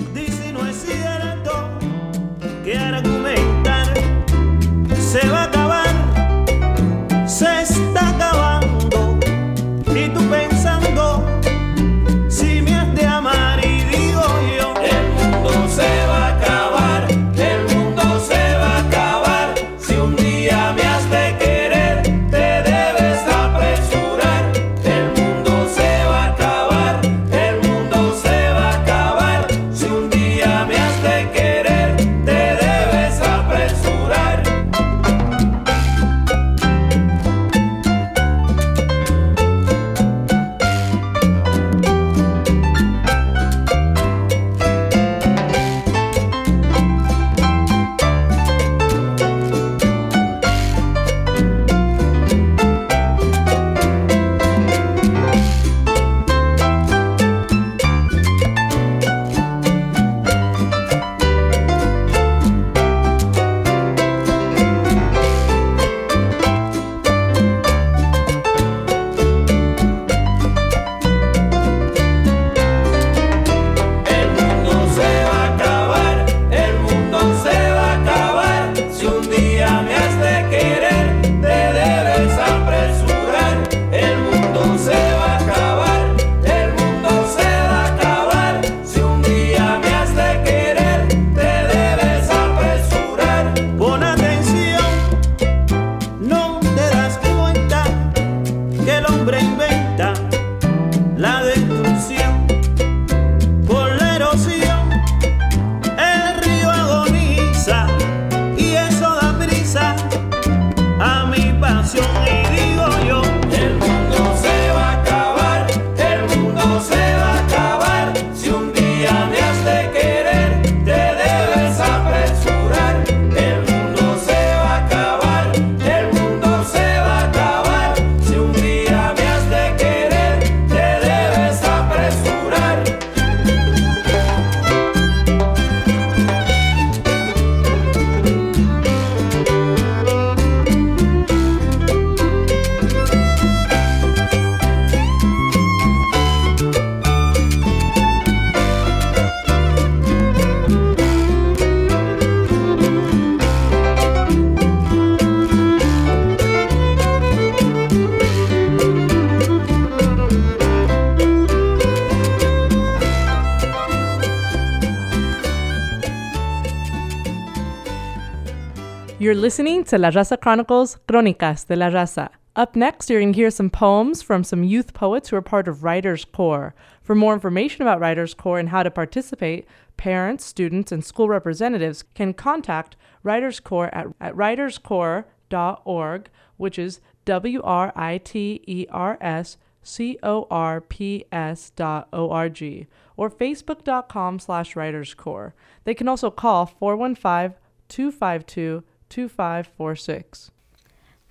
You're listening to La Raza Chronicles, Crónicas de la Raza, Up next, you're going to hear some poems from some youth poets who are part of WritersCorps. For more information about WritersCorps and how to participate, parents, students, and school representatives can contact WritersCorps at, at writers corps dot org, which is W R I T E R S C O R P S dot O R G, or facebook.com slash WritersCorps. They can also call four one five, two five two, two five four six.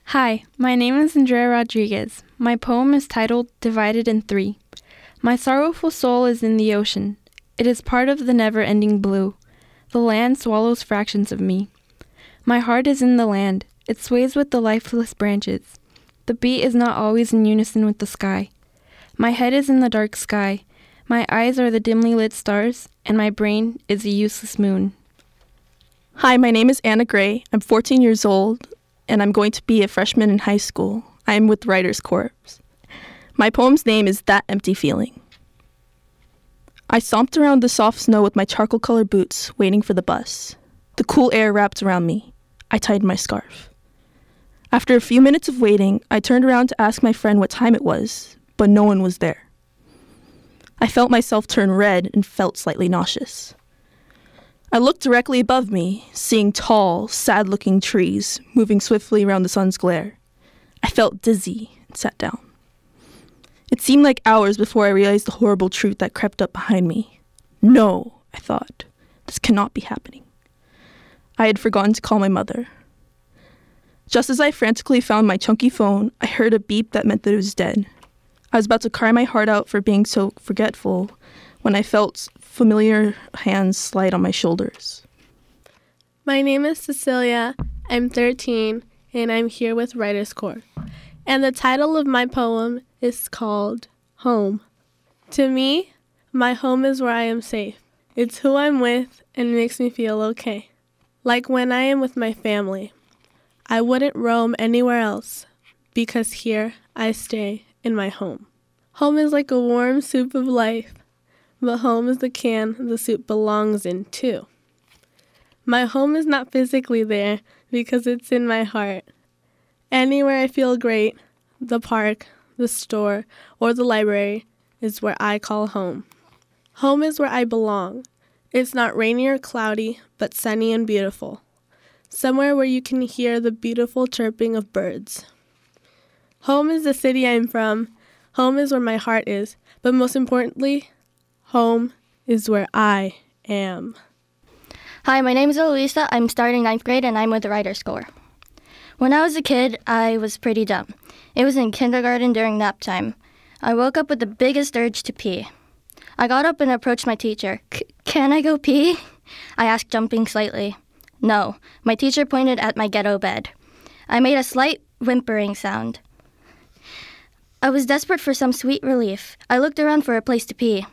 Hi, my name is Andrea Rodriguez. My poem is titled Divided in Three. My sorrowful soul is in the ocean. It is part of the never-ending blue. The land swallows fractions of me. My heart is in the land. It sways with the lifeless branches. The beat is not always in unison with the sky. My head is in the dark sky. My eyes are the dimly lit stars, and my brain is a useless moon. Hi, my name is Anna Gray. I'm fourteen years old, and I'm going to be a freshman in high school. I'm with WritersCorps. My poem's name is That Empty Feeling. I stomped around the soft snow with my charcoal-colored boots, waiting for the bus. The cool air wrapped around me. I tied my scarf. After a few minutes of waiting, I turned around to ask my friend what time it was, but no one was there. I felt myself turn red and felt slightly nauseous. I looked directly above me, seeing tall, sad-looking trees moving swiftly around the sun's glare. I felt dizzy and sat down. It seemed like hours before I realized the horrible truth that crept up behind me. No, I thought, this cannot be happening. I had forgotten to call my mother. Just as I frantically found my chunky phone, I heard a beep that meant that it was dead. I was about to cry my heart out for being so forgetful when I felt familiar hands slide on my shoulders. My name is Cecilia, I'm thirteen, and I'm here with WritersCorps. And the title of my poem is called Home. To me, my home is where I am safe. It's who I'm with and it makes me feel okay. Like when I am with my family. I wouldn't roam anywhere else because here I stay in my home. Home is like a warm soup of life. But home is the can the soup belongs in, too. My home is not physically there because it's in my heart. Anywhere I feel great, the park, the store, or the library is where I call home. Home is where I belong. It's not rainy or cloudy, but sunny and beautiful. Somewhere where you can hear the beautiful chirping of birds. Home is the city I'm from. Home is where my heart is. But most importantly, home is where I am. Hi, my name is Eloisa. I'm starting ninth grade and I'm with WritersCorps. When I was a kid, I was pretty dumb. It was in kindergarten during nap time. I woke up with the biggest urge to pee. I got up and approached my teacher. C- can I go pee? I asked, jumping slightly. No. My teacher pointed at my ghetto bed. I made a slight whimpering sound. I was desperate for some sweet relief. I looked around for a place to pee.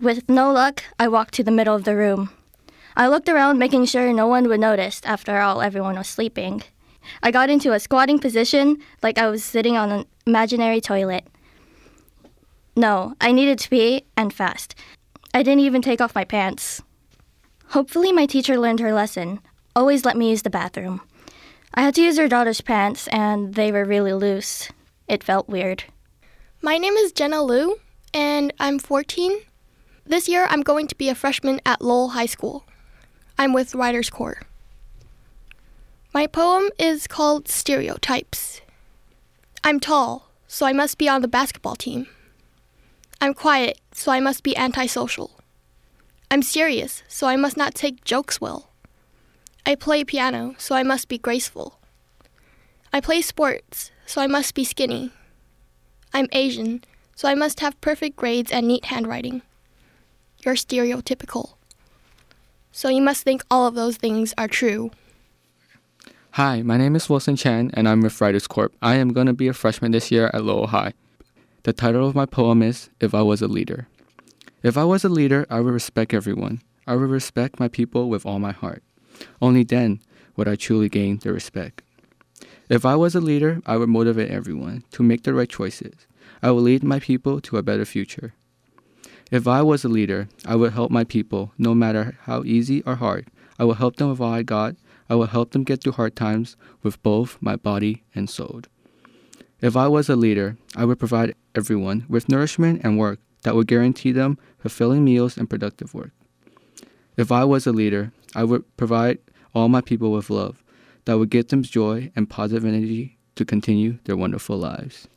With no luck, I walked to the middle of the room. I looked around, making sure no one would notice. After all, everyone was sleeping. I got into a squatting position, like I was sitting on an imaginary toilet. No, I needed to pee, and fast. I didn't even take off my pants. Hopefully, my teacher learned her lesson. Always let me use the bathroom. I had to use her daughter's pants, and they were really loose. It felt weird. My name is Jenna Liu, and I'm fourteen. This year, I'm going to be a freshman at Lowell High School. I'm with WritersCorps. My poem is called Stereotypes. I'm tall, so I must be on the basketball team. I'm quiet, so I must be antisocial. I'm serious, so I must not take jokes well. I play piano, so I must be graceful. I play sports, so I must be skinny. I'm Asian, so I must have perfect grades and neat handwriting. You're stereotypical. So you must think all of those things are true. Hi, my name is Wilson Chan, and I'm with WritersCorps. I am going to be a freshman this year at Lowell High. The title of my poem is If I Was a Leader. If I was a leader, I would respect everyone. I would respect my people with all my heart. Only then would I truly gain their respect. If I was a leader, I would motivate everyone to make the right choices. I would lead my people to a better future. If I was a leader, I would help my people, no matter how easy or hard. I would help them with all I got. I would help them get through hard times with both my body and soul. If I was a leader, I would provide everyone with nourishment and work that would guarantee them fulfilling meals and productive work. If I was a leader, I would provide all my people with love that would give them joy and positive energy to continue their wonderful lives.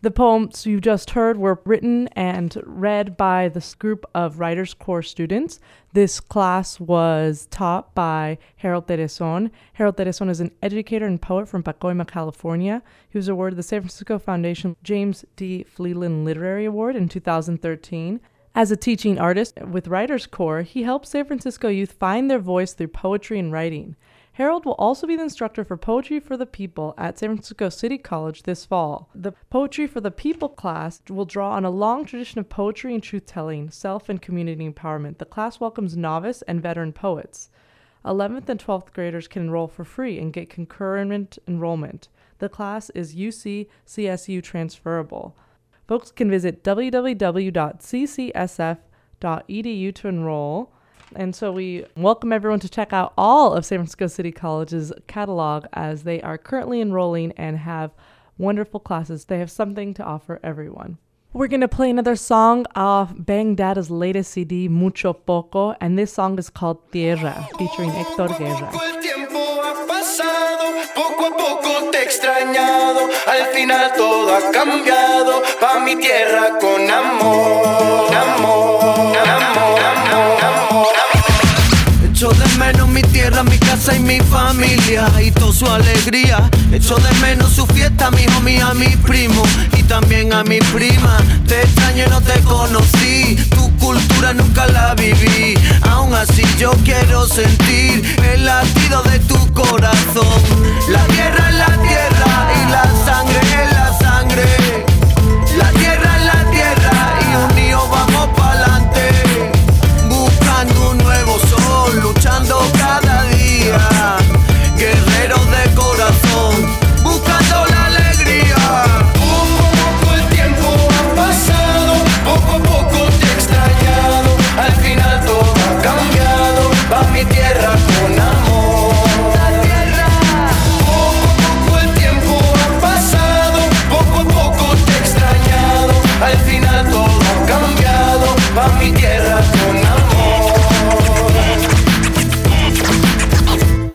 The poems you just heard were written and read by this group of WritersCorps students. This class was taught by Harold Terezon. Harold Terezon is an educator and poet from Pacoima, California. He was awarded the San Francisco Foundation James D. Fleeland Literary Award in two thousand thirteen. As a teaching artist with WritersCorps, he helped San Francisco youth find their voice through poetry and writing. Harold will also be the instructor for Poetry for the People at San Francisco City College this fall. The Poetry for the People class will draw on a long tradition of poetry and truth-telling, self and community empowerment. The class welcomes novice and veteran poets. eleventh and twelfth graders can enroll for free and get concurrent enrollment. The class is U C C S U transferable. Folks can visit w w w dot c c s f dot e d u to enroll. And so we welcome everyone to check out all of San Francisco City College's catalog as they are currently enrolling and have wonderful classes. They have something to offer everyone. We're going to play another song off Bang Dada's latest C D, Mucho Poco, and this song is called Tierra, featuring Hector Guerra. Poco a poco te he extrañado, al final todo ha cambiado, pa' mi tierra con amor, amor, amor, amor, amor. Echo de menos mi tierra, mi casa y mi familia, y toda su alegría. Echo de menos su fiesta, mi homie, a mi primo, y también a mi prima. Te extraño y no te conocí, tu cultura nunca la viví. Aún así yo quiero sentir el latido de tu corazón. La tierra es la tierra y la sangre es la sangre. La tierra es la tierra y unidos vamos pa'lante. Buscando un nuevo sol, luchando cada día. Guerreros de corazón, buscando la alegría. Poco a poco el tiempo ha pasado, poco a poco te he extrañado. Al final todo ha cambiado, pa' mi tierra con amor. Al final todo ha cambiado, pa' mi tierra con amor.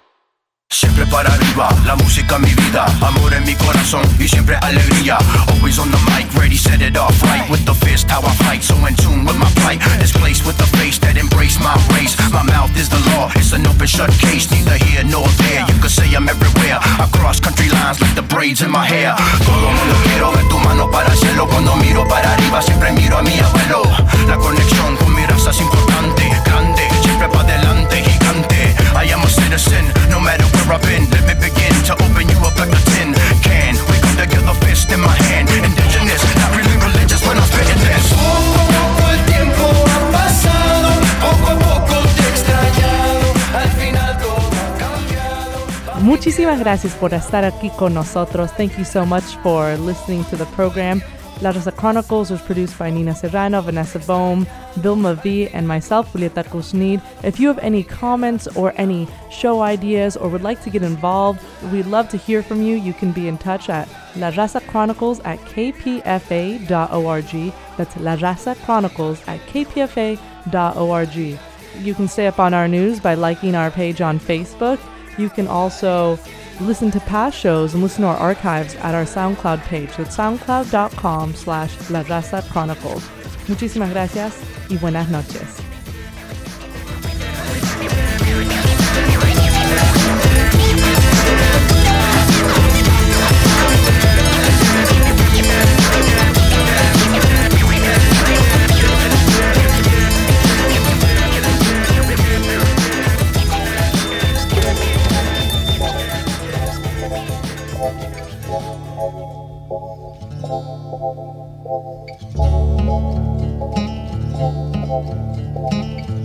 Siempre para arriba, la música mi vida, amor en mi corazón y siempre alegría. Always on the mic, ready, set it off right. With the fist, how I fight, so in tune with my plight. This place with a face that embrace my race. My mouth is the law, it's an open shut case. Neither here nor there, you could say I'm everywhere. I cross country lines like the braids in my hair. Todo mundo quiero ver tu mano para hacerlo. Cuando miro para arriba siempre miro a mi abuelo. La conexión con mi raza es importante, grande, siempre pa' adelante, gigante. I am a citizen, no matter where I've been. Let me begin to open you up like a tin can. Wake up together, fist in my hand. Indigenous, not really religious when I'm spitting this. Poco a poco el tiempo ha pasado, poco a poco te he extrañado, al final todo ha cambiado. Muchísimas gracias por estar aquí con nosotros. Thank you so much for listening to the program. La Raza Chronicles was produced by Nina Serrano, Vanessa Bohm, Vilma V, and myself, Julieta Kusnid. If you have any comments or any show ideas or would like to get involved, we'd love to hear from you. You can be in touch at La Raza Chronicles at k p f a dot org. That's La Raza Chronicles at k p f a dot org. You can stay up on our news by liking our page on Facebook. You can also listen to past shows and listen to our archives at our SoundCloud page at soundcloud.com slash La Raza Chronicles. Muchísimas gracias y buenas noches. Thank you.